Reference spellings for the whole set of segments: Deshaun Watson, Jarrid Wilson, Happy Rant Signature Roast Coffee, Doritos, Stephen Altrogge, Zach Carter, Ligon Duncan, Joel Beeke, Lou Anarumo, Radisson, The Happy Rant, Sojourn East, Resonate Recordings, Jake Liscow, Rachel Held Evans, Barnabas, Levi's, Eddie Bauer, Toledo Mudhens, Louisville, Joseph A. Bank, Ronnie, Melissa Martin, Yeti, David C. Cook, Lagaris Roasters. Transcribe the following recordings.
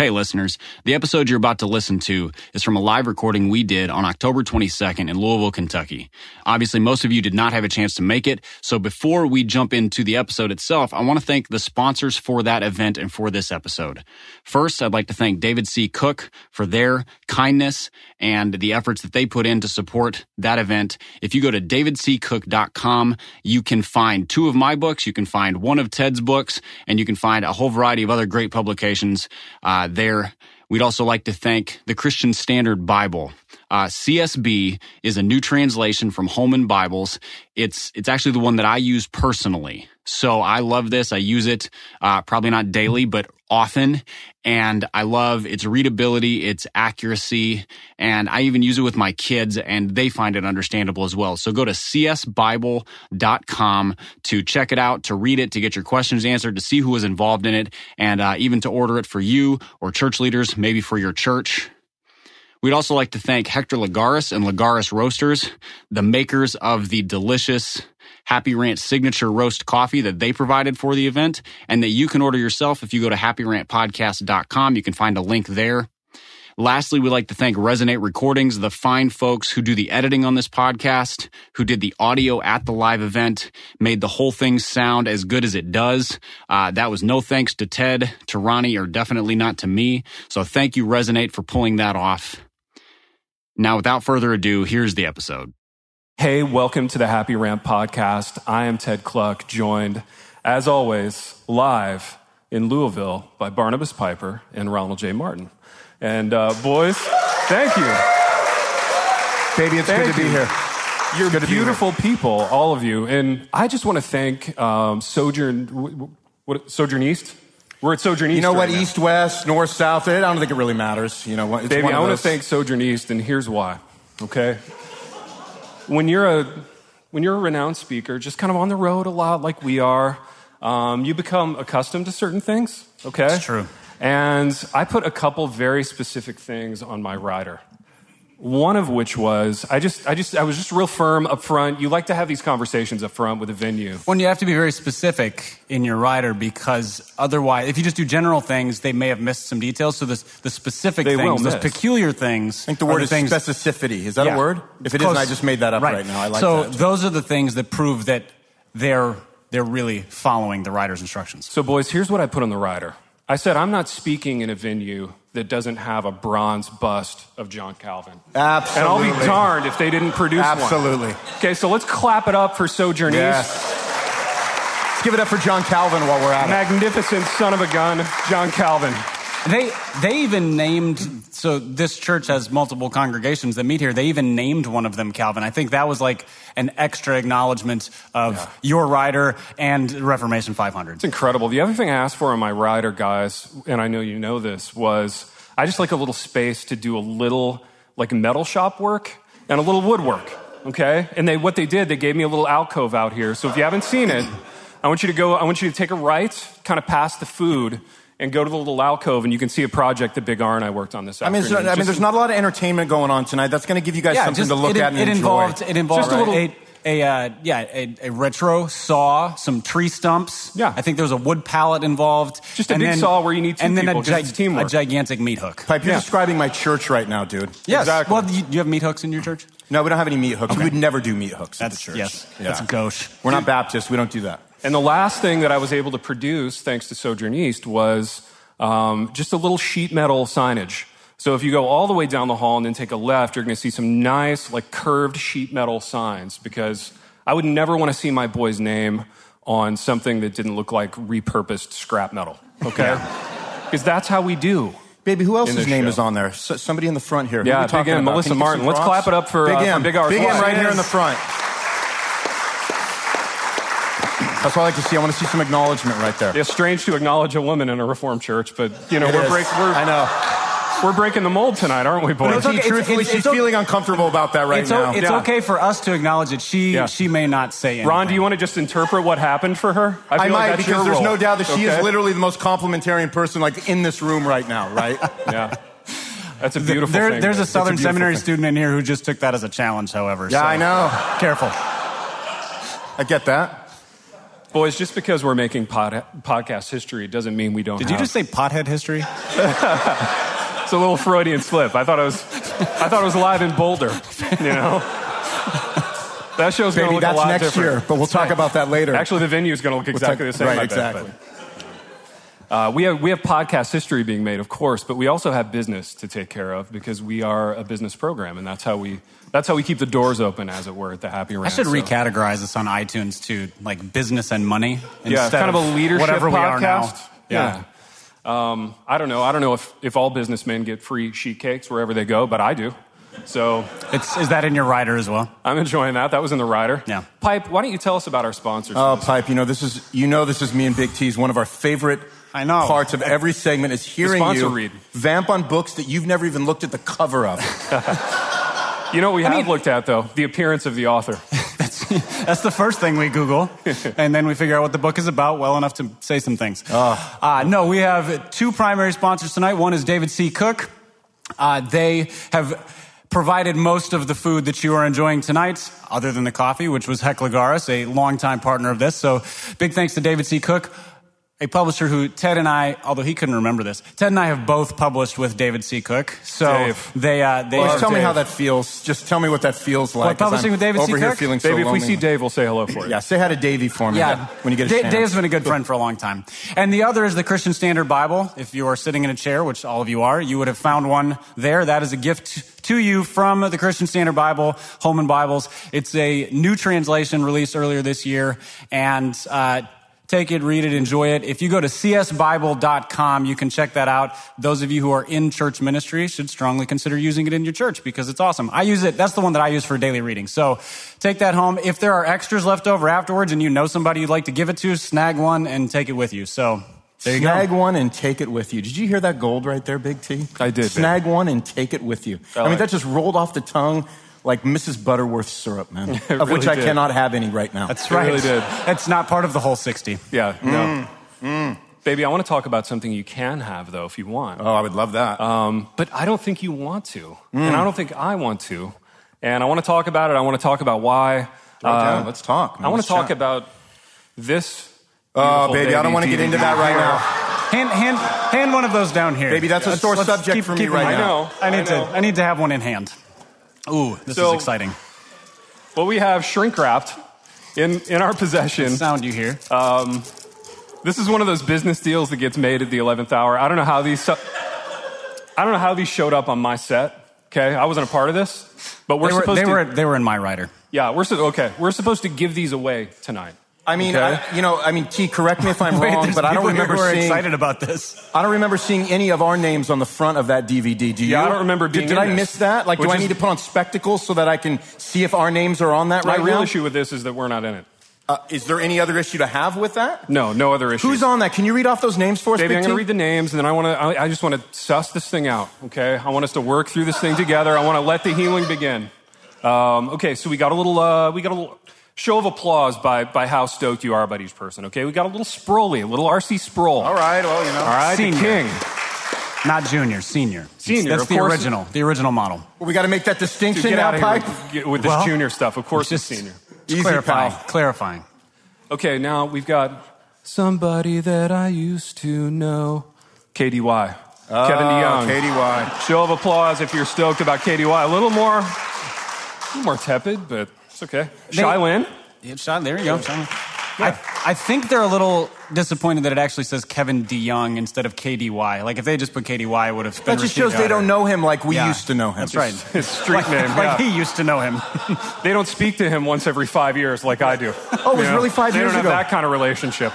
Hey, listeners, the episode you're about to listen to is from a live recording we did on October 22nd in Louisville, Kentucky. Obviously, most of you did not have a chance to make it, so before we jump into the episode itself, I want to thank the sponsors for that event and for this episode. First, I'd like to thank David C. Cook for their kindness and the efforts that they put in to support that event. If you go to davidccook.com, you can find two of my books, you can find one of Ted's books, and you can find a whole variety of other great publications there. We'd also like to thank the Christian Standard Bible. CSB is a new translation from Holman Bibles. It's actually the one that I use personally. So I love this. I use it probably not daily, but often. And I love its readability, its accuracy, and I even use it with my kids, and they find it understandable as well. So go to csbible.com to check it out, to read it, to get your questions answered, to see who was involved in it, and even to order it for you or church leaders, maybe for your church. We'd also like to thank Hector Lagaris and Lagaris Roasters, the makers of the delicious Happy Rant Signature Roast Coffee that they provided for the event, and that you can order yourself if you go to happyrantpodcast.com. You can find a link there. Lastly, we'd like to thank Resonate Recordings, the fine folks who do the editing on this podcast, who did the audio at the live event, made the whole thing sound as good as it does. That was no thanks to Ted, to Ronnie, or definitely not to me. So thank you, Resonate, for pulling that off. Now, without further ado, here's the episode. Hey, welcome to the Happy Rant Podcast. I am Ted Cluck, joined, as always, live in Louisville by Barnabas Piper and Ronald J. Martin. And boys, thank you. Baby, it's good to be here. You're beautiful people, all of you. And I just want to thank Sojourn East. We're at Sojourn East. You know what? East, west, north, south. I don't think it really matters. You know what? Baby, I want to thank Sojourn East, and here's why. Okay. When you're a renowned speaker, just kind of on the road a lot, like we are, you become accustomed to certain things. Okay. It's true. And I put a couple very specific things on my rider. One of which was, I was just real firm up front. You like to have these conversations up front with a venue. Well, you have to be very specific in your rider, because otherwise, if you just do general things, they may have missed some details. So the specific things, those peculiar things. I think the word is specificity. Is that a word? If it isn't, I just made that up right now. I like that. So those are the things that prove that they're really following the rider's instructions. So boys, here's what I put on the rider. I said, I'm not speaking in a venue that doesn't have a bronze bust of John Calvin. Absolutely. And I'll be darned if they didn't produce one. Absolutely. Okay, so let's clap it up for Sojourn East. Let's give it up for John Calvin while we're at Magnificent son of a gun, John Calvin. They even named, so this church has multiple congregations that meet here. They even named one of them Calvin. I think that was like an extra acknowledgement of your rider and Reformation 500. It's incredible. The other thing I asked for on my rider, guys, and I know you know this, was I just like a little space to do a little like metal shop work and a little woodwork, okay? And they gave me a little alcove out here. So if you haven't seen it, I want you to take a right, kind of past the food, and go to the little alcove, and you can see a project that Big R and I worked on this afternoon. I mean, there's not a lot of entertainment going on tonight. That's going to give you guys something to look at and enjoy. It involved just a retro saw, some tree stumps. Yeah. I think there was a wood pallet involved. Just a big saw where you need two people. And then a gigantic meat hook. Pipe, you're describing my church right now, dude. Yes. Exactly. Well, do you have meat hooks in your church? No, we don't have any meat hooks. Okay. We would never do meat hooks at the church. Yes, yeah. That's gauche. We're not Baptists. We don't do that. And the last thing that I was able to produce, thanks to Sojourn East, was just a little sheet metal signage. So if you go all the way down the hall and then take a left, you're going to see some nice, like, curved sheet metal signs, because I would never want to see my boy's name on something that didn't look like repurposed scrap metal, okay? Because that's how we do. Baby, who else's name is on there? Somebody in the front here. Yeah, Big M, Melissa Martin. Let's clap it up for Big R. Big M right here in the front. That's what I like to see. I want to see some acknowledgement right there. It's strange to acknowledge a woman in a Reformed church, but you know we're breaking the mold tonight, aren't we, boys? Okay. Truthfully, she's feeling uncomfortable about that now. It's okay for us to acknowledge it. She may not say anything. Ron, do you want to just interpret what happened for her? I feel might, like that's because there's no doubt that she is literally the most complimentarian person like in this room right now, right? Yeah. That's a beautiful thing. There's a Southern Seminary student in here who just took that as a challenge, however. Yeah, so, I know. Careful. I get that. Boys, just because we're making podcast history doesn't mean we don't have... Did you just say pothead history? It's a little Freudian slip. I thought it was live in Boulder, you know? That show's going to look a lot different. That's next year, but we'll talk about that later. Actually, the venue's going to look exactly the same. Right, exactly. We have podcast history being made, of course, but we also have business to take care of because we are a business program, and that's how we keep the doors open, as it were, at the Happy Rant. I should recategorize this on iTunes to like business and money. Yeah, it's kind of a leadership whatever podcast. We are now. Yeah. I don't know if all businessmen get free sheet cakes wherever they go, but I do. So is that in your rider as well? I'm enjoying that. That was in the rider. Yeah. Pipe, why don't you tell us about our sponsors? Oh, Pipe, this is me and Big T's. One of our favorite parts of every segment is hearing you read. Vamp on books that you've never even looked at the cover of. You know what we have looked at, though? The appearance of the author. That's the first thing we Google, and then we figure out what the book is about well enough to say some things. No, we have two primary sponsors tonight. One is David C. Cook. They have provided most of the food that you are enjoying tonight, other than the coffee, which was Hector Lagaris, a longtime partner of this. So big thanks to David C. Cook, a publisher who Ted and I, although he couldn't remember this, Ted and I have both published with David C. Cook. So Dave. Just tell me how that feels. Just tell me what that feels like. What, publishing with David C. Cook? Over here feeling so lonely. If we see Dave, we'll say hello for you. Yeah, say hi to Davey for me when you get a chance. Dave's been a good friend for a long time. And the other is the Christian Standard Bible. If you are sitting in a chair, which all of you are, you would have found one there. That is a gift to you from the Christian Standard Bible, Holman Bibles. It's a new translation released earlier this year, and take it, read it, enjoy it. If you go to csbible.com, you can check that out. Those of you who are in church ministry should strongly consider using it in your church because it's awesome. I use it. That's the one that I use for daily reading. So take that home. If there are extras left over afterwards and you know somebody you'd like to give it to, snag one and take it with you. So there you go. Snag one and take it with you. Did you hear that gold right there, Big T? I did. Snag one and take it with you. I mean, that just rolled off the tongue like Mrs. Butterworth's syrup, man, I cannot have any right now. That's right. It really did. That's not part of the whole 60. Yeah, no. Baby, I want to talk about something you can have, though, if you want. Oh, I would love that. But I don't think you want to, and I don't think I want to. And I want to talk about it. I want to talk about why. Let's talk. Man. I want to talk about this. Oh, baby, I don't want to get into that right now. Hand one of those down here. Baby, that's a sore subject for me right now. I need to have one in hand. Ooh, this is exciting. Well, we have shrink-wrapped in our possession. The sound you hear. This is one of those business deals that gets made at the 11th hour. I don't know how these showed up on my set. Okay, I wasn't a part of this, but they were in my rider. Yeah, we're supposed to give these away tonight. I mean, okay. T, correct me if I'm wrong, but I don't remember seeing... excited about this. I don't remember seeing any of our names on the front of that DVD. Do you? Yeah, I don't remember being Did I miss that? Like, do I need to put on spectacles so that I can see if our names are on that right now? My real issue with this is that we're not in it. Is there any other issue to have with that? No other issue. Who's on that? Can you read off those names for us, David? I'm going to read the names, and then I just want to suss this thing out, okay? I want us to work through this thing together. I want to let the healing begin. Okay, so we got a little show of applause by how stoked you are about each person, okay? We got a little Sproul-y, a little R.C. Sproul. All right, well, All right, senior. The king. Not junior, senior. Senior, that's the original model. Well, we got to make that distinction now, Pipe. With this junior stuff, of course it's senior. Easy, clarifying. Okay, now we've got somebody that I used to know. KDY. Kevin DeYoung. KDY. Show of applause if you're stoked about KDY. A little more tepid, but... It's okay. Shylin. There you go. Yeah. I think they're a little disappointed that it actually says Kevin DeYoung instead of KDY. Like, if they just put KDY, it would have been... That just shows they don't know him like we used to know him. That's right. His street name. He used to know him. They don't speak to him once every 5 years like I do. Oh, it was really 5 years ago? They don't have that kind of relationship.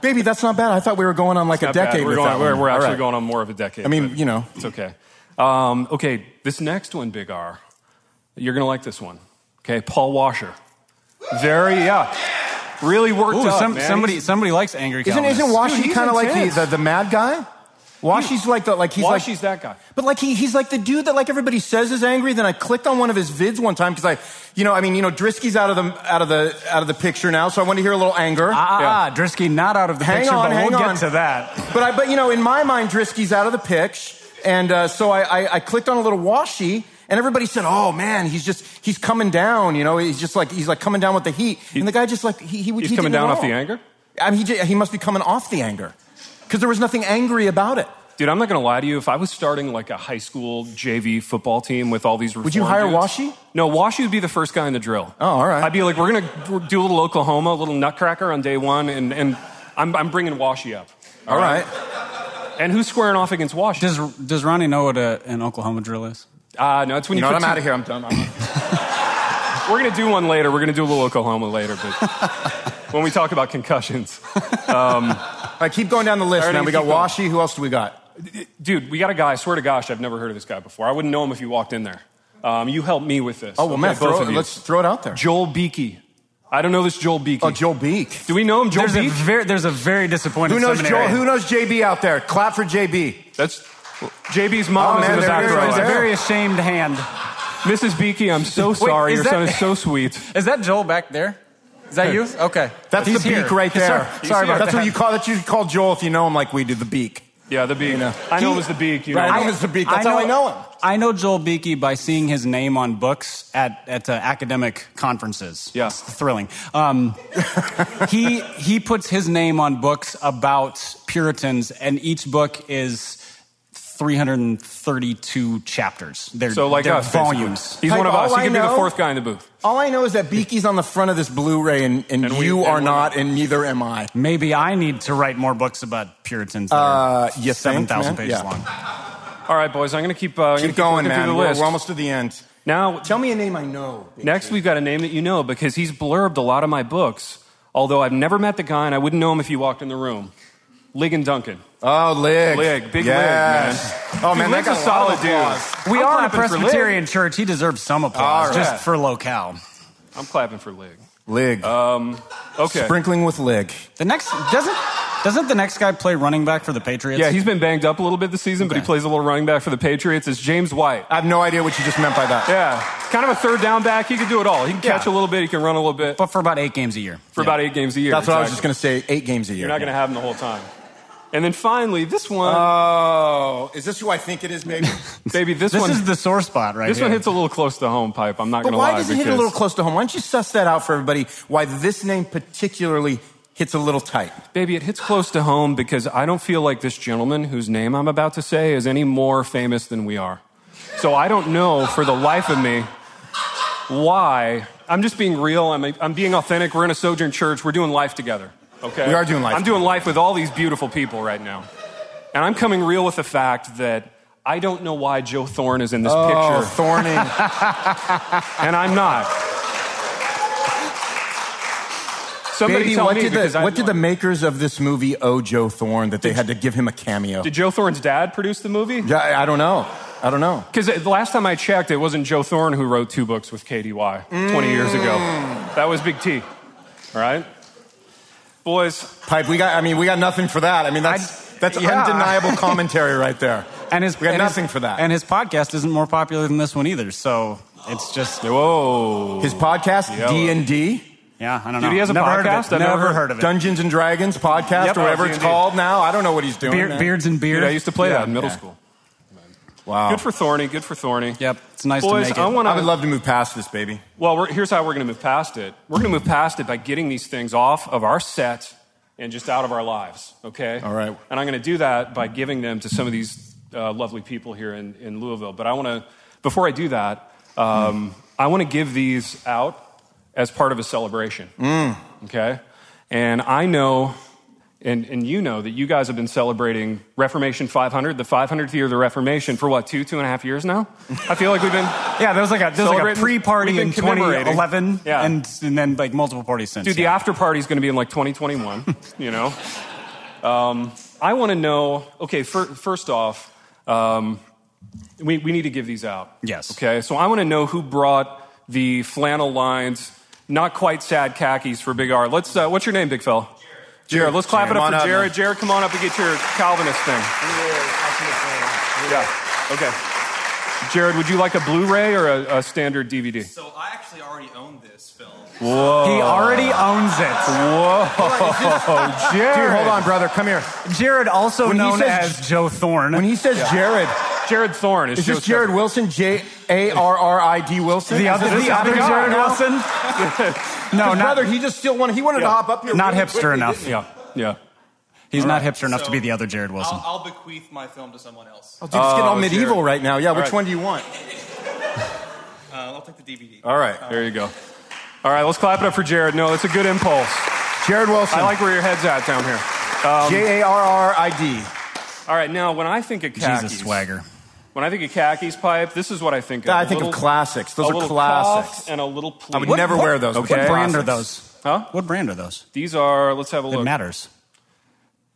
Baby, that's not bad. I thought we were going on like a decade with that. We're actually going on more of a decade. I mean, It's okay. Okay, this next one, Big R, you're going to like this one. Okay, Paul Washer. Really worked up, man. Somebody likes angry Calvinists. Isn't Washy kind of like the mad guy? Washy's like the... Washy's that guy. But he's like the dude that everybody says is angry. Then I clicked on one of his vids one time because Drisky's out of the picture now, so I want to hear a little anger. Drisky not out of the picture, but we'll get to that. But in my mind, Drisky's out of the picture, and so I clicked on a little Washy. And everybody said, oh man, he's coming down, you know, he's like coming down with the heat. And the guy just like, he's coming down off the anger? I mean, he must be coming off the anger because there was nothing angry about it. Dude, I'm not going to lie to you. If I was starting like a high school JV football team with all these, would you hire dudes, Washi? No, Washi would be the first guy in the drill. Oh, all right. I'd be like, we're going to do a little Oklahoma, a little nutcracker on day one, and I'm bringing Washi up. All right. And who's squaring off against Washi? Does Ronnie know what an Oklahoma drill is? No, it's when you know what, I'm out of here. I'm done. We're going to do one later. We're going to do a little Oklahoma later, but. When we talk about concussions. All right, keep going down the list, right, man. We got Washi. Who else do we got? Dude, we got a guy. I swear to gosh, I've never heard of this guy before. I wouldn't know him if you walked in there. You helped me with this. Oh, well, okay, man, let's throw it out there. Joel Beeke. I don't know this Joel Beeke. Oh, Joel Beeke. Do we know him, Joel Beeke? There's a very disappointing seminarian. Who knows JB out there? Clap for JB. That's JB's mom is in the background. There's a very ashamed hand. Mrs. Beeke, I'm so sorry. Your son is so sweet. Is that Joel back there? Is that you? Okay. That's the beak right there. Sorry about that. That's what you call Joel if you know him like we do, the beak. Yeah, the beak. You know. I know him as the beak. You know. I know him as the beeke. That's how I know him. I know Joel Beeke by seeing his name on books at academic conferences. Yeah. It's thrilling. He puts his name on books about Puritans, and each book is 332 chapters. They're volumes. He's one of us. He could be the fourth guy in the booth. All I know is that Beeke's on the front of this Blu-ray, and you are not, and neither am I. Maybe I need to write more books about Puritans that are 7,000 pages long. All right, boys, I'm going to keep going, man. We're almost to the end. Now, tell me a name I know. Basically. Next, we've got a name that you know because he's blurbed a lot of my books, although I've never met the guy, and I wouldn't know him if he walked in the room. Ligon Duncan. Oh, Lig. Big Lig, man. Oh, man, that's a solid dude. We are a Presbyterian church. He deserves some applause just for locale. I'm clapping for Lig. Lig. Okay. Sprinkling with Lig. The next doesn't the next guy play running back for the Patriots? Yeah, he's been banged up a little bit this season, but he plays a little running back for the Patriots. It's James White. I have no idea what you just meant by that. Yeah. Kind of a third down back. He can do it all. He can catch a little bit. He can run a little bit. But for about 8 games a year. That's what I was just going to say. 8 games a year. You're not going to have him the whole time. And then finally, this one. Oh, is this who I think it is, maybe? Baby, this one. This is the sore spot right here. This one hits a little close to home, Pipe. I'm not going to lie. But why does it hit a little close to home? Why don't you suss that out for everybody, why this name particularly hits a little tight? Baby, it hits close to home because I don't feel like this gentleman, whose name I'm about to say, is any more famous than we are. So I don't know for the life of me why. I'm just being real. I'm being authentic. We're in a Sojourn church. We're doing life together. Okay. We are doing life. I'm doing life with all these beautiful people right now. And I'm coming real with the fact that I don't know why Joe Thorn is in this picture. Thorny. And I'm not. Somebody Baby, tell what me did the, what did the makers of this movie owe Joe Thorn that they had to give him a cameo? Did Joe Thorn's dad produce the movie? Yeah, I don't know. Because the last time I checked, it wasn't Joe Thorn who wrote 2 books with KDY 20 years ago. That was Big T. All right? Boys, Pipe, we got nothing for that. I mean, that's undeniable commentary right there. We got nothing for that. And his podcast isn't more popular than this one either. So it's just whoa. His podcast D&D. Yeah, I don't know. Dude, he has a podcast. Never heard of it. Dungeons and Dragons podcast, or whatever it's called now. I don't know what he's doing. Beards and Beer. Dude, I used to play that in middle school. Wow. Good for Thorny. Yep. It's nice to make it. I would love to move past this, baby. Well, here's how we're going to move past it. We're going to move past it by getting these things off of our set and just out of our lives, okay? All right. And I'm going to do that by giving them to some of these lovely people here in Louisville. But I want to, before I do that, I want to give these out as part of a celebration, okay? And I know... And you know that you guys have been celebrating Reformation 500, the 500th year of the Reformation for what, 2.5 years now? I feel like we've been there was like a pre-party in 2011 and then like multiple parties since. Dude, the after party's going to be in like 2021, you know? I want to know, okay, first off, we need to give these out. Yes. Okay, so I want to know who brought the flannel lines, not quite sad khakis for Big R. Let's, what's your name, big fella? Jarrid, let's clap it up for Jarrid. Jarrid, come on up and get your Calvinist thing. Yeah, okay. Jarrid, would you like a Blu-ray or a standard DVD? So I actually already own this film. Whoa. He already owns it. Whoa. Jarrid. Dude, hold on, brother. Come here. Jarrid, also known as Joe Thorn. When he says Jarrid, Jarrid Thorn is this Jarrid Wilson, Jarrid Wilson? The other Jarrid Wilson? No, his brother, he just still wanted, he wanted to hop up here. Not really hipster quickly, enough. Yeah. He's not hipster enough to be the other Jarrid Wilson. I'll bequeath my film to someone else. Oh, dude, it's getting all medieval right now. Yeah, which one do you want? I'll take the DVD. All right, there you go. All right, let's clap it up for Jarrid. No, that's a good impulse. Jarrid Wilson. I like where your head's at down here. Jarrid. All right, now when I think of khakis, Jesus swagger. When I think of khakis, pipe, this is what I think of. I think of classics. Those are classics. And a little pleat. I would never wear those. Okay. What brand are those? Huh? What brand are those? These are. Let's have a look. It matters.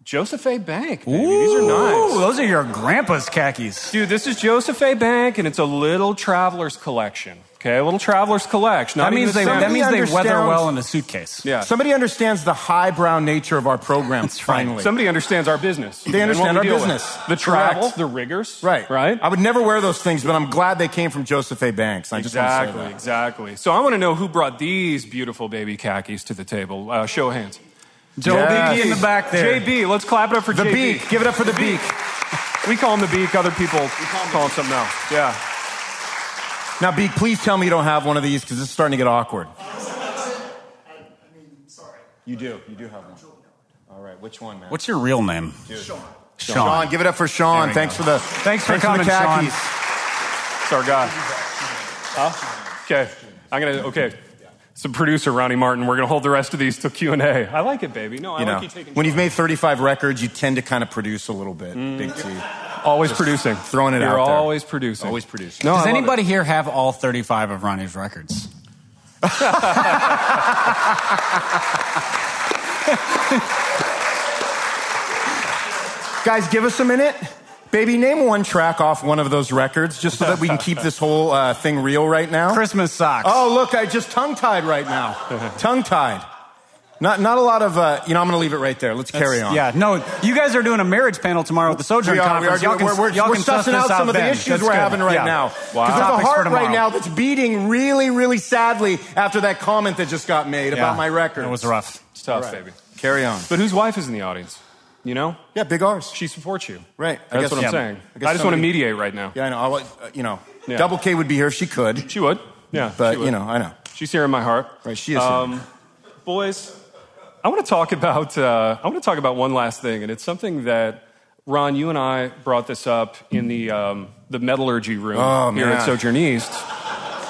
Joseph A. Bank, baby. Ooh, these are nice. Those are your grandpa's khakis. Dude, this is Joseph A. Bank, and it's a little traveler's collection. Okay, a little traveler's collection. That means they weather well in a suitcase. Yeah. Somebody understands the highbrow nature of our programs, finally. Somebody understands our business. They understand our business. The travel, the rigors. Right. I would never wear those things, but I'm glad they came from Joseph A. Banks. Exactly. So I want to know who brought these beautiful baby khakis to the table. Show of hands. Joel Beeke in the back there. JB, let's clap it up for JB. The Beak. Give it up for the Beak. We call him the Beak. Other people call him something else. Yeah. Now, Beak, please tell me you don't have one of these because it's starting to get awkward. Sorry. You do have one. All right. Which one, man? What's your real name? Dude. Sean. Give it up for Sean. Thanks for coming, Sean. It's our guy. Huh? Okay. Some producer, Ronnie Martin. We're going to hold the rest of these till Q&A. I like it, baby. No, I like you taking. When you've made 35 records, you tend to kind of produce a little bit. Big T. Always just producing. Throwing it out there. You're always producing. No, does anybody here have all 35 of Ronnie's records? Guys, give us a minute. Baby, name one track off one of those records just so that we can keep this whole thing real right now. Christmas Socks. Oh, look, I just tongue-tied right now. Not a lot of, I'm going to leave it right there. Let's carry on. Yeah, no, you guys are doing a marriage panel tomorrow at the Sojourn Conference. We're sussing out some of the issues we're having right now. Because there's a heart right now that's beating really, really sadly after that comment that just got made about my records. It was rough. It's tough, baby. Carry on. But whose wife is in the audience? You know? Yeah, big R's. She supports you. Right. That's what I'm saying. I just want to mediate right now. Yeah, I know. Double K would be here if she could. She would. Yeah. But, I know. She's here in my heart. Right, she is here. Boys, I want to talk about one last thing, and it's something that, Ron, you and I brought this up in the metallurgy room at Sojourn East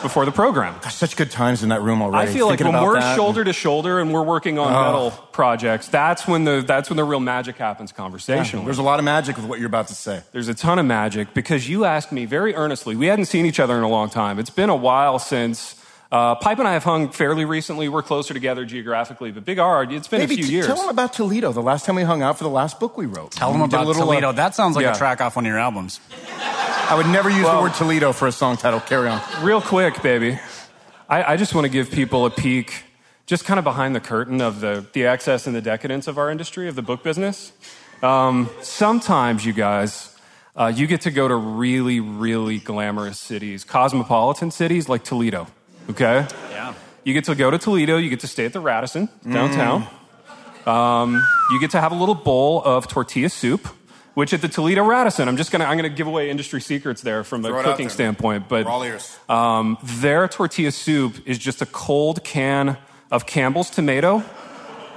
before the program. Gosh, such good times in that room already. I feel like when we're shoulder to shoulder and we're working on metal projects, that's when the real magic happens conversationally. Yeah, there's a lot of magic with what you're about to say. There's a ton of magic because you asked me very earnestly. We hadn't seen each other in a long time. It's been a while since Pipe and I have hung fairly recently. We're closer together geographically, but Big R, it's been a few years. Tell them about Toledo, the last time we hung out for the last book we wrote. Tell them about Toledo. That sounds like a track off one of your albums. I would never use the word Toledo for a song title. Carry on. Real quick, baby. I just want to give people a peek, just kind of behind the curtain of the excess and the decadence of our industry, of the book business. Sometimes, you guys, you get to go to really, really glamorous cities, cosmopolitan cities like Toledo, okay? Yeah. You get to go to Toledo. You get to stay at the Radisson downtown. You get to have a little bowl of tortilla soup, which at the Toledo Radisson, I'm gonna give away industry secrets there from a cooking standpoint, but their tortilla soup is just a cold can of Campbell's tomato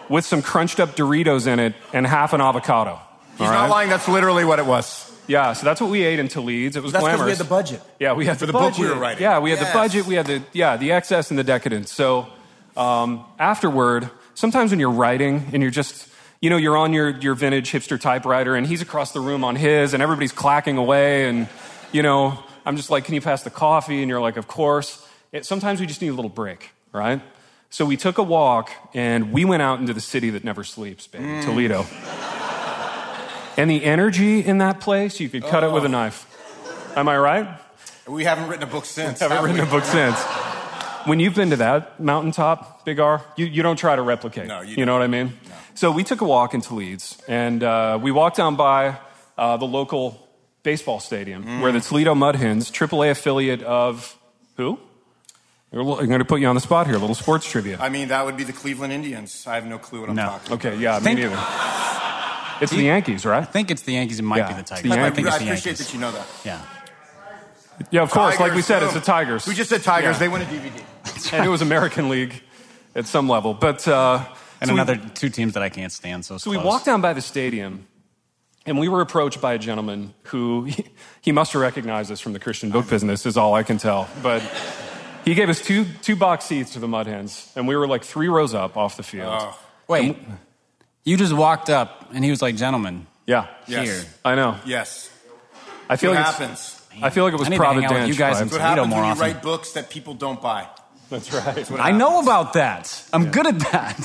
with some crunched up Doritos in it and half an avocado. He's not lying. That's literally what it was. Yeah, so that's what we ate in Toledo. It was glamorous. That's because we had the budget. Yeah, we had the budget. For the book we were writing. Yeah, we had the budget. We had the excess and the decadence. So afterward, sometimes when you're writing and you're just... you're on your vintage hipster typewriter, and he's across the room on his, and everybody's clacking away, and, I'm just like, can you pass the coffee? And you're like, of course. Sometimes we just need a little break, right? So we took a walk, and we went out into the city that never sleeps, baby, Toledo. And the energy in that place, you could cut it with a knife. Am I right? We haven't written a book since. When you've been to that mountaintop, Big R, you don't try to replicate. No, you know what I mean? No. So we took a walk into Leeds, and we walked down by the local baseball stadium where the Toledo Mudhens, AAA affiliate of who? I'm going to put you on the spot here, a little sports trivia. That would be the Cleveland Indians. I have no clue what I'm talking about. Okay, yeah, me neither. It's the Yankees, right? I think it's the Yankees. It might be the Tigers. I appreciate that you know that. Yeah. Yeah, of course. Tigers, like we said, it's the Tigers. We just said Tigers. Yeah. They win a DVD. Right. And it was American League at some level. But two teams that I can't stand. So we walked down by the stadium, and we were approached by a gentleman who he must have recognized us from the Christian book business, is all I can tell. But he gave us two box seats to the Mudhens, and we were like three rows up off the field. Wait, you just walked up, and he was like, "Gentlemen, here." I know. Yes, I feel like it happens. I feel like it was providential. You guys in Toledo more often. You write books that people don't buy. That's right. I know about that. I'm good at that.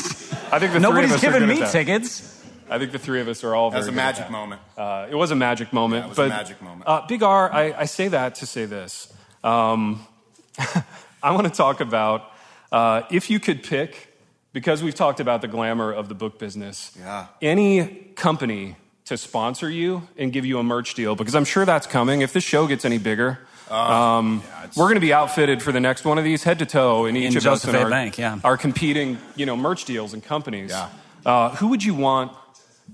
I think nobody's given me tickets. I think the three of us are all very good at that. That was a magic moment. It was a magic moment. Yeah, it was a magic moment. Big R, I say that to say this. I want to talk about if you could pick, because we've talked about the glamour of the book business, any company to sponsor you and give you a merch deal, because I'm sure that's coming. If this show gets any bigger, we're going to be outfitted for the next one of these head to toe, and each of us are competing, merch deals and companies. Yeah. Who would you want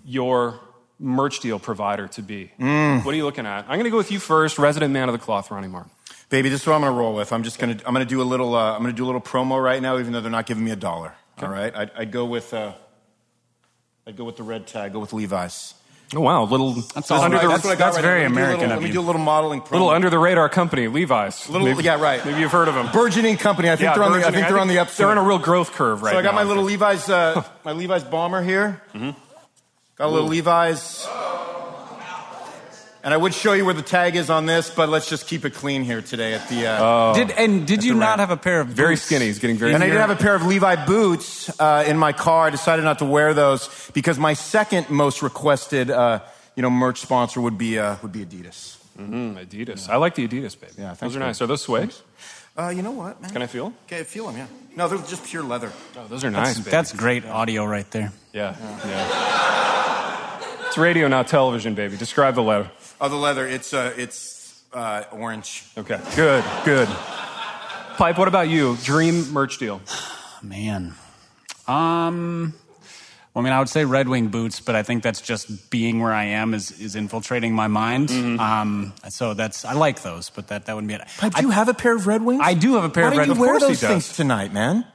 your merch deal provider to be? What are you looking at? I'm going to go with you first, resident man of the cloth, Ronnie Martin. Baby, this is what I'm going to roll with. I'm going to do a little promo right now, even though they're not giving me $1. Okay. All right, I'd go with the red tie. I'd go with Levi's. Oh, wow. That's very American. Let me do a little modeling program. Little under the radar company, Levi's. Maybe you've heard of them. Burgeoning company. I think they're on the upside. They're on a real growth curve right now. So I got my little Levi's, my Levi's bomber here. Mm-hmm. Got a little Levi's. And I would show you where the tag is on this, but let's just keep it clean here today at the... Did you not have a pair of boots? Very skinny. He's getting very skinny. And I did have a pair of Levi boots in my car. I decided not to wear those because my second most requested merch sponsor would be Adidas. Mm-hmm. Adidas. Yeah. I like the Adidas, baby. Yeah, those are nice. Are those swags? You know what, man? Can I feel them? Okay, feel them, yeah. No, they're just pure leather. Oh, those are nice, baby. That's great audio right there. Yeah. It's radio, not television, baby. Describe the leather. Oh, the leather, it's orange. Okay, good. Pipe, what about you? Dream merch deal. Man. I would say Red Wing boots, but I think that's just being where I am is infiltrating my mind. Mm-hmm. I like those, but that wouldn't be it. Pipe, do you have a pair of Red Wings? I do have a pair of Red Wings. Why didn't you wear those things tonight, man?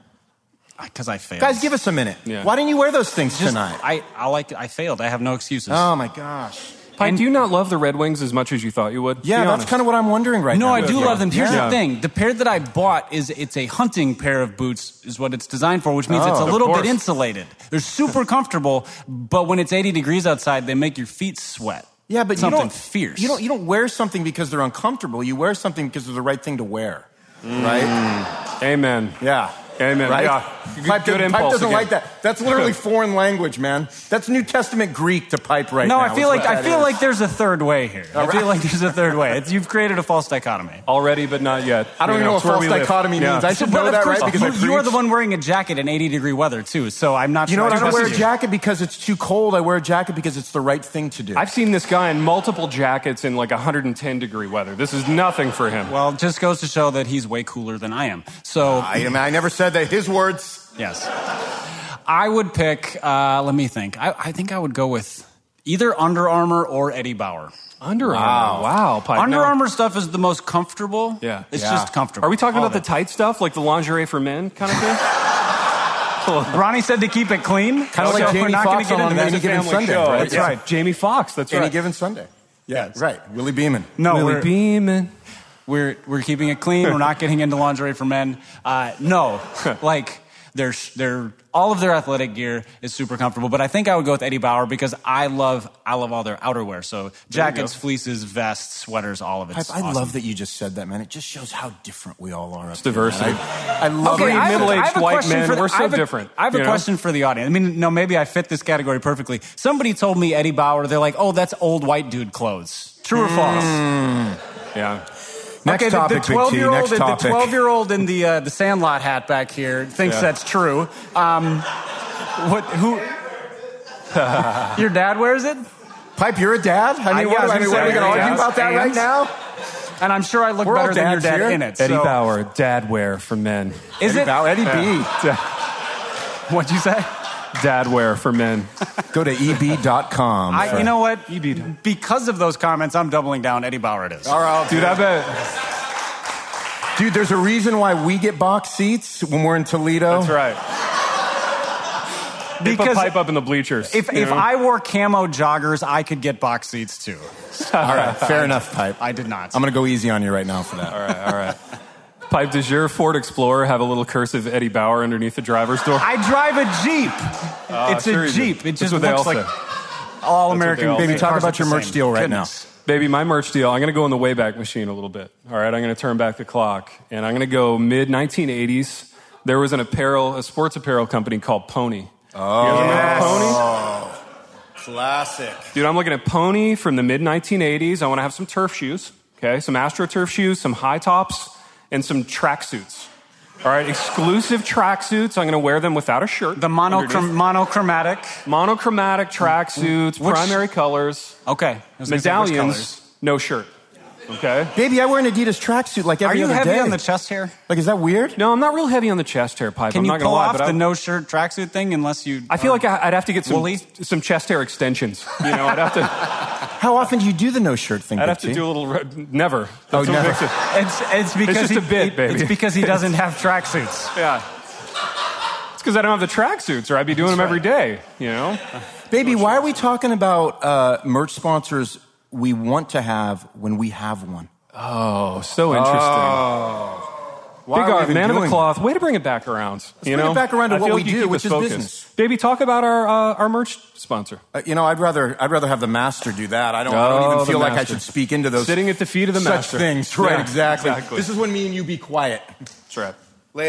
Because I failed. Guys, give us a minute. Yeah. Why didn't you wear those things tonight? I failed. I have no excuses. Oh, my gosh. Pipe, do you not love the Red Wings as much as you thought you would? Yeah, that's kind of what I'm wondering right now. No, I do love them. Here's the thing. The pair that I bought it's a hunting pair of boots is what it's designed for, which means it's a little bit insulated. They're super comfortable, but when it's 80 degrees outside, they make your feet sweat. Yeah, but fierce. You don't wear something because they're uncomfortable. You wear something because they're the right thing to wear. Mm. Right? Amen. Yeah. Amen. Right? Yeah. Pipe doesn't like that. That's literally foreign language, man. That's New Testament Greek to Pipe right now. No, I feel like there's a third way here. All right. I feel like there's a third way. You've created a false dichotomy already, but not yet. I don't even know what false dichotomy means. I should know that, right? Because you are the one wearing a jacket in 80 degree weather too. So I'm not. You know what? I don't wear a jacket because it's too cold. I wear a jacket because it's the right thing to do. I've seen this guy in multiple jackets in like 110 degree weather. This is nothing for him. Well, it just goes to show that he's way cooler than I am. So I never said that. His words. Yes. I would pick, let me think. I think I would go with either Under Armour or Eddie Bauer. Under Armour. Wow. Pipe. Under Armour stuff is the most comfortable. Yeah. It's just comfortable. Are we talking about the tight stuff, like the lingerie for men kind of thing? Ronnie said to keep it clean. Kind of like Jamie Foxx on Any Given Sunday. Right? That's right. Jamie Foxx. That's right. Any Given Sunday. Yeah. Right. Willie Beeman. No. Willie Beeman. We're keeping it clean. We're not getting into lingerie for men. No. Like... all of their athletic gear is super comfortable, but I think I would go with Eddie Bauer because I love all their outerwear. So jackets, fleeces, vests, sweaters, all of it. I love that you just said that, man. It just shows how different we all are. It's diversity. I love middle-aged white men. We're so different. I have a question for the audience. Maybe I fit this category perfectly. Somebody told me Eddie Bauer. They're like, oh, that's old white dude clothes. True or false? Yeah. Next topic, the 12-year-old in the Sandlot hat back here thinks that's true. Your dad wears it? Pipe, you're a dad? What are we going to argue about that right now? And I'm sure I look better than your dad in it. Eddie Bauer, dad wear for men. Is it? Eddie B. What'd you say? dad wear for men. Go to eb.com. You know what? EB. Because of those comments, I'm doubling down. Eddie Bauer it is. All right, dude, I bet. Dude, there's a reason why we get box seats when we're in Toledo. That's right. Because they put pipe up in the bleachers. If I wore camo joggers, I could get box seats too. All right, fair enough, Pipe. I did not. I'm going to go easy on you right now for that. All right. Pipe, does your Ford Explorer have a little cursive Eddie Bauer underneath the driver's door? I drive a Jeep. It's a Jeep. It just looks like all American. Baby, talk about your merch deal right now. Baby, my merch deal, I'm going to go in the Wayback Machine a little bit. All right, I'm going to turn back the clock, and I'm going to go mid-1980s. There was a sports apparel company called Pony. Oh, yes. Pony? Classic. Dude, I'm looking at Pony from the mid-1980s. I want to have some turf shoes, okay? Some AstroTurf shoes, some high tops, and some tracksuits. All right, exclusive tracksuits. I'm going to wear them without a shirt. The monochromatic. Monochromatic tracksuits, primary colors. Okay. Medallions, colors. No shirt. Okay. Baby, I wear an Adidas tracksuit like every other day. Are you heavy on the chest hair? Like, is that weird? No, I'm not real heavy on the chest hair, Pipe. Can I'm not gonna lie, but the no-shirt tracksuit thing unless you... I feel like I'd have to get some chest hair extensions. You know, I'd have to... How often do you do the no-shirt thing, I'd have to do a little... Never. That's never. It's because it's just a bit, baby. It's because he doesn't have tracksuits. Yeah. It's because I don't have the tracksuits, or I'd be doing them every day, you know? Baby, why are we talking about merch sponsors... we want to have when we have one? Oh, so interesting. Oh. Big R, man of the cloth. Way to bring it back around. Let's bring it back around to what we do, which is business. Baby, talk about our merch sponsor. I'd rather have the master do that. I don't even feel like I should speak into those. Sitting at the feet of the master. Such things, right? Yeah, exactly. This is when me and you be quiet. That's right.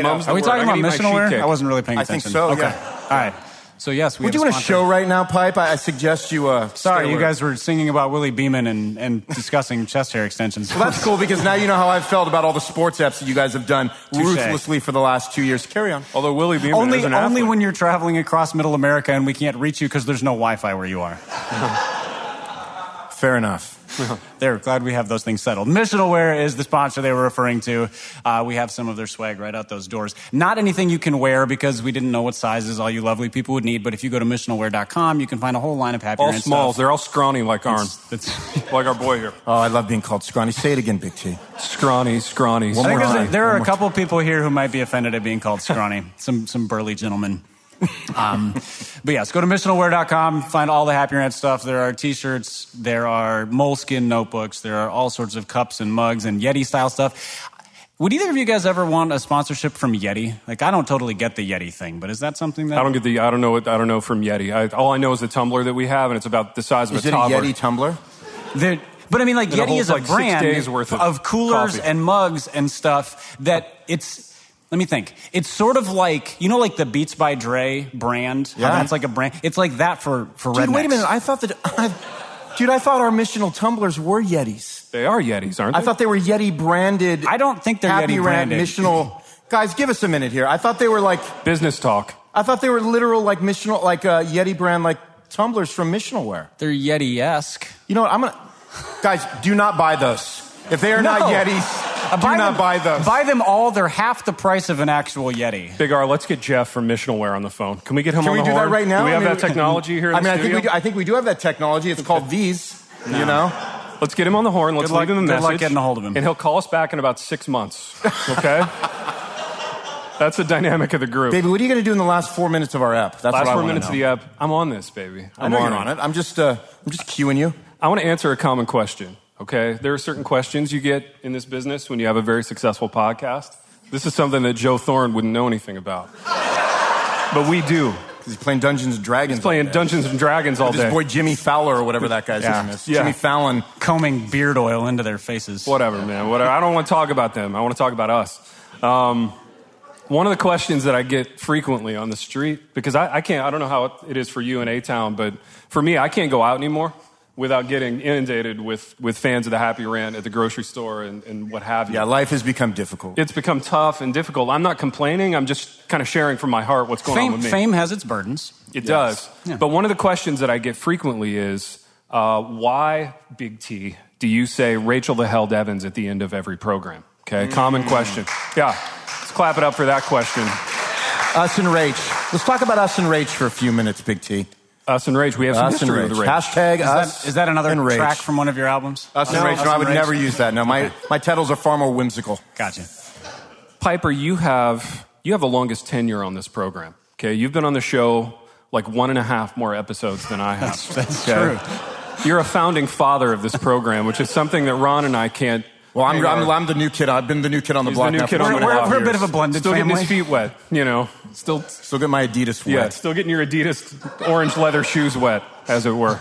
Are we talking about Missional Wear? I wasn't really paying attention. I think so. Okay. Yeah. All right. So yes, we're doing a show right now, Pipe. I suggest you. Sorry, you guys were singing about Willie Beeman and discussing chest hair extensions. Well, that's cool because now you know how I've felt about all the sports apps that you guys have done ruthlessly for the last 2 years. Carry on. Although Willie Beeman is an athlete. Only when you're traveling across Middle America and we can't reach you because there's no Wi-Fi where you are. Fair enough. They're glad we have those things settled. Missional Wear is the sponsor they were referring to. We have some of their swag right out those doors. Not anything you can wear because we didn't know what sizes all you lovely people would need. But if you go to missionalwear.com, you can find a whole line of Happy Rant stuff. All smalls. They're all scrawny like Arn. Like our boy here. Oh, I love being called scrawny. Say it again, Big T. Scrawny. There are a couple people here who might be offended at being called scrawny. Some burly gentlemen. But yes, go to missionalwear.com, find all the Happy Rant stuff. There are t-shirts, there are moleskin notebooks, there are all sorts of cups and mugs and Yeti style stuff. Would either of you guys ever want a sponsorship from Yeti? Like, I don't totally get the Yeti thing, but is that something that... I don't know from Yeti. All I know is the tumbler that we have, and it's about the size of a toddler. Is it a Yeti tumbler? But I mean, like, Yeti is a brand of coolers and mugs and stuff that it's... Let me think. It's sort of like, you know, like the Beats by Dre brand? Yeah. That's like a brand. It's like that for rednecks. Dude, wait a minute. I thought our missional tumblers were Yetis. They are Yetis, aren't they? I thought they were Yeti branded. I don't think they're Yeti branded. Missional. Guys, give us a minute here. I thought they were like... Business talk. I thought they were literal like missional, like Yeti brand, like tumblers from Missional Wear. They're Yeti-esque. You know what? I'm going to... Guys, do not buy those. If they are not Yetis... Buy them. Buy them all. They're half the price of an actual Yeti. Big R, let's get Jeff from Missional Wear on the phone. Can we get him on the horn? Can we do that right now? Do we have that technology here in the studio? I think we do have that technology. It's called these, you know? Let's get him on the horn. Let's leave him a message. Good luck getting a hold of him. And he'll call us back in about 6 months, okay? That's the dynamic of the group. Baby, what are you going to do in the last 4 minutes of our app? That's last 4 minutes of the app. I'm on this, baby. I know you're on it. I'm just cueing you. I want to answer a common question. Okay, there are certain questions you get in this business when you have a very successful podcast. This is something that Joe Thorn wouldn't know anything about. But we do. Because he's playing Dungeons and Dragons. He's playing Dungeons and Dragons all day. This boy Jimmy Fowler or whatever that guy's name is. Yeah. Jimmy Fallon combing beard oil into their faces. Whatever, man. Whatever. I don't want to talk about them. I want to talk about us. One of the questions that I get frequently on the street, because I don't know how it is for you in A-Town, but for me, I can't go out anymore without getting inundated with fans of the Happy Rant at the grocery store and what have you. Yeah, life has become difficult. It's become tough and difficult. I'm not complaining. I'm just kind of sharing from my heart what's going on with me. Fame has its burdens. It does. Yeah. But one of the questions that I get frequently is, why, Big T, do you say Rachel the Held Evans at the end of every program? Okay, common question. Yeah, let's clap it up for that question. Us and Rach. Let's talk about Us and Rage for a few minutes, Big T. Us and Rage. We have some history with the Rage. Hashtag Us. Is that another track from one of your albums? Us and Rage. No, I would never use that. No, my titles are far more whimsical. Gotcha. Piper, you have the longest tenure on this program. Okay, you've been on the show like 1.5 more episodes than I have. That's true. You're a founding father of this program, which is something that Ron and I can't. Well, I'm the new kid. I've been the new kid on the block now for 1.5 years. We're a bit of a blended family. Still getting his feet wet, you know. Still getting my Adidas wet. Yeah, still getting your Adidas orange leather shoes wet, as it were.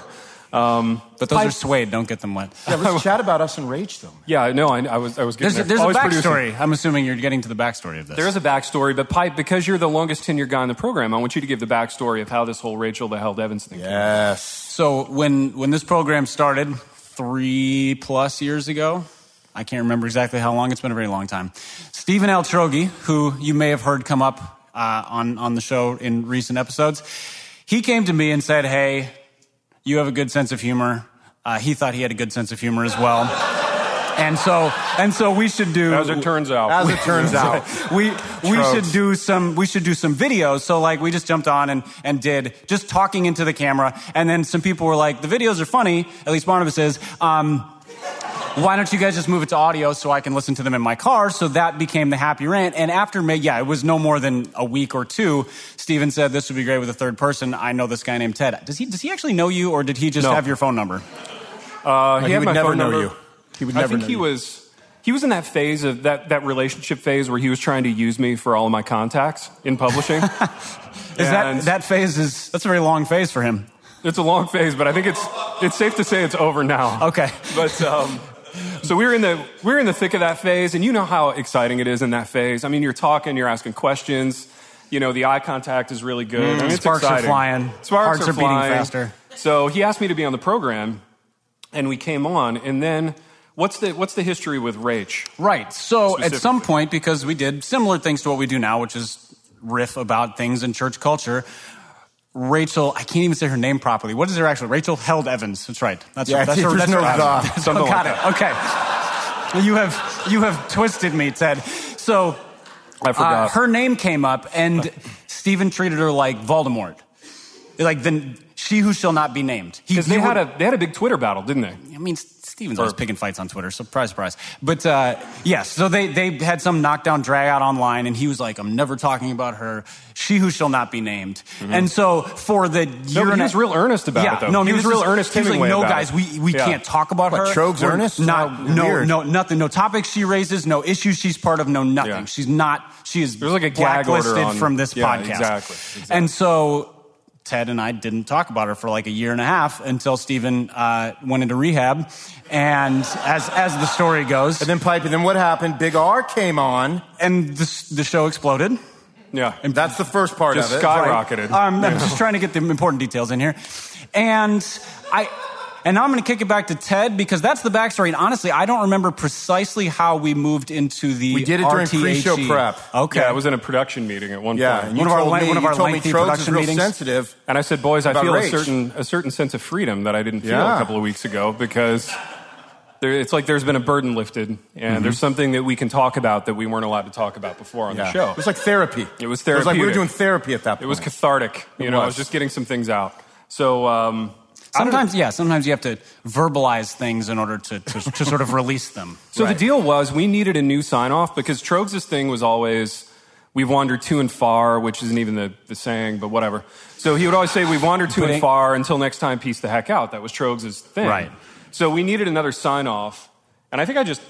But those are suede. Don't get them wet. Yeah, let's chat about Us and Rage, though. Yeah, no, I was getting there. There's a backstory. I'm assuming you're getting to the backstory of this. There is a backstory, but Pipe, because you're the longest tenured guy in the program, I want you to give the backstory of how this whole Rachel the Held Evans thing came. Yes. So when this program started 3+ years ago, I can't remember exactly how long. It's been a very long time. Stephen Altrogge, who you may have heard come up on the show in recent episodes, he came to me and said, hey, you have a good sense of humor. He thought he had a good sense of humor as well. And so we should do... As it turns out. We should do some videos. So like we just jumped on and did just talking into the camera. And then some people were like, the videos are funny. At least Barnabas is. Why don't you guys just move it to audio so I can listen to them in my car? So that became the Happy Rant. And after it was no more than a week or two, Steven said, this would be great with a third person. I know this guy named Ted. Does he actually know you, or did he just have your phone number? He would never know you. He would never know you. I think he was in that phase of that relationship phase where he was trying to use me for all of my contacts in publishing. That's a very long phase for him. It's a long phase, but I think it's safe to say it's over now. Okay. But, so we're in the thick of that phase, and you know how exciting it is in that phase. I mean, you're talking, you're asking questions. You know, the eye contact is really good. I mean, it's sparks exciting. Are flying. Sparks Hearts are flying. Beating faster. So he asked me to be on the program, and we came on. And then what's the history with Rach? Right. So at some point, because we did similar things to what we do now, which is riff about things in church culture. Rachel, I can't even say her name properly. What is her actual? Rachel Held Evans. That's right. That's her. Got it. Okay. You have twisted me, Ted. So I forgot. Her name came up, and Stephen treated her like Voldemort, like the she who shall not be named. Because they had a big Twitter battle, didn't they? I mean, Stephen's always picking fights on Twitter. Surprise, surprise. But so they had some knockdown drag out online, and he was like, "I'm never talking about her. She who shall not be named." Mm-hmm. And so for the year, he was real earnest about it. Though. No, he was real earnest. He was like, "No, guys, we can't talk about her. Trogue's earnest. No, nothing. No topics she raises. No issues she's part of. No nothing. Yeah. She's not. She is like a blacklisted from this podcast. Exactly. And so Ted and I didn't talk about her for like a year and a half until Stephen went into rehab, and as the story goes. And then Pipe, and then what happened? Big R came on, and the show exploded. Yeah, and that's the first part of it. Skyrocketed. Right? I'm just trying to get the important details in here, and now I'm going to kick it back to Ted because that's the backstory. And honestly, I don't remember precisely how we moved into the. We did it during pre-show prep. Okay, yeah, I was in a production meeting at one point. And one of our lengthy production meetings. Sensitive. And I said, "Boys, I feel a certain sense of freedom that I didn't feel a couple of weeks ago because it's like there's been a burden lifted and there's something that we can talk about that we weren't allowed to talk about before on the show. It was like therapy. It was therapy. It was like we were doing therapy at that point. It was cathartic. You know, I was just getting some things out. So." Sometimes you have to verbalize things in order to sort of release them. So the deal was we needed a new sign-off because Trogues' thing was always, we've wandered too and far, which isn't even the saying, but whatever. So he would always say, we've wandered too and far until next time, peace the heck out. That was Trogues' thing. Right. So we needed another sign-off, and I think I just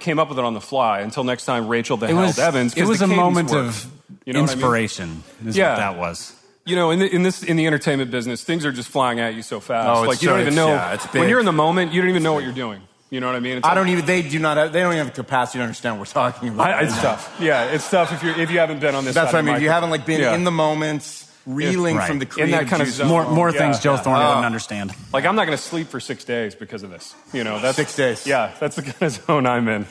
came up with it on the fly until next time, Rachel the Held Evans. It was a moment of inspiration what that was. You know, in the entertainment business, things are just flying at you so fast. Oh, you don't even know when you're in the moment. You don't even know what you're doing. You know what I mean? It's They don't even have the capacity to understand what we're talking about. It's tough. Yeah, it's tough if you haven't been on this. That's what I mean. If you haven't been in the moment, reeling from the creative in that kind of zone. More things Joe Thorn doesn't understand. Like I'm not going to sleep for 6 days because of this. You know, that's 6 days. Yeah, that's the kind of zone I'm in.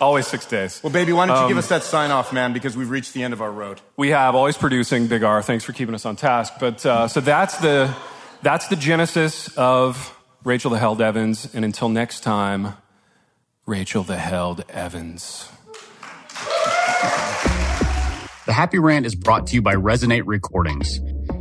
Always 6 days. Well, baby, why don't you give us that sign-off, man, because we've reached the end of our road. We have. Always producing, Big R. Thanks for keeping us on task. But so that's the genesis of Rachel the Held Evans. And until next time, Rachel the Held Evans. The Happy Rant is brought to you by Resonate Recordings.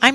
I'm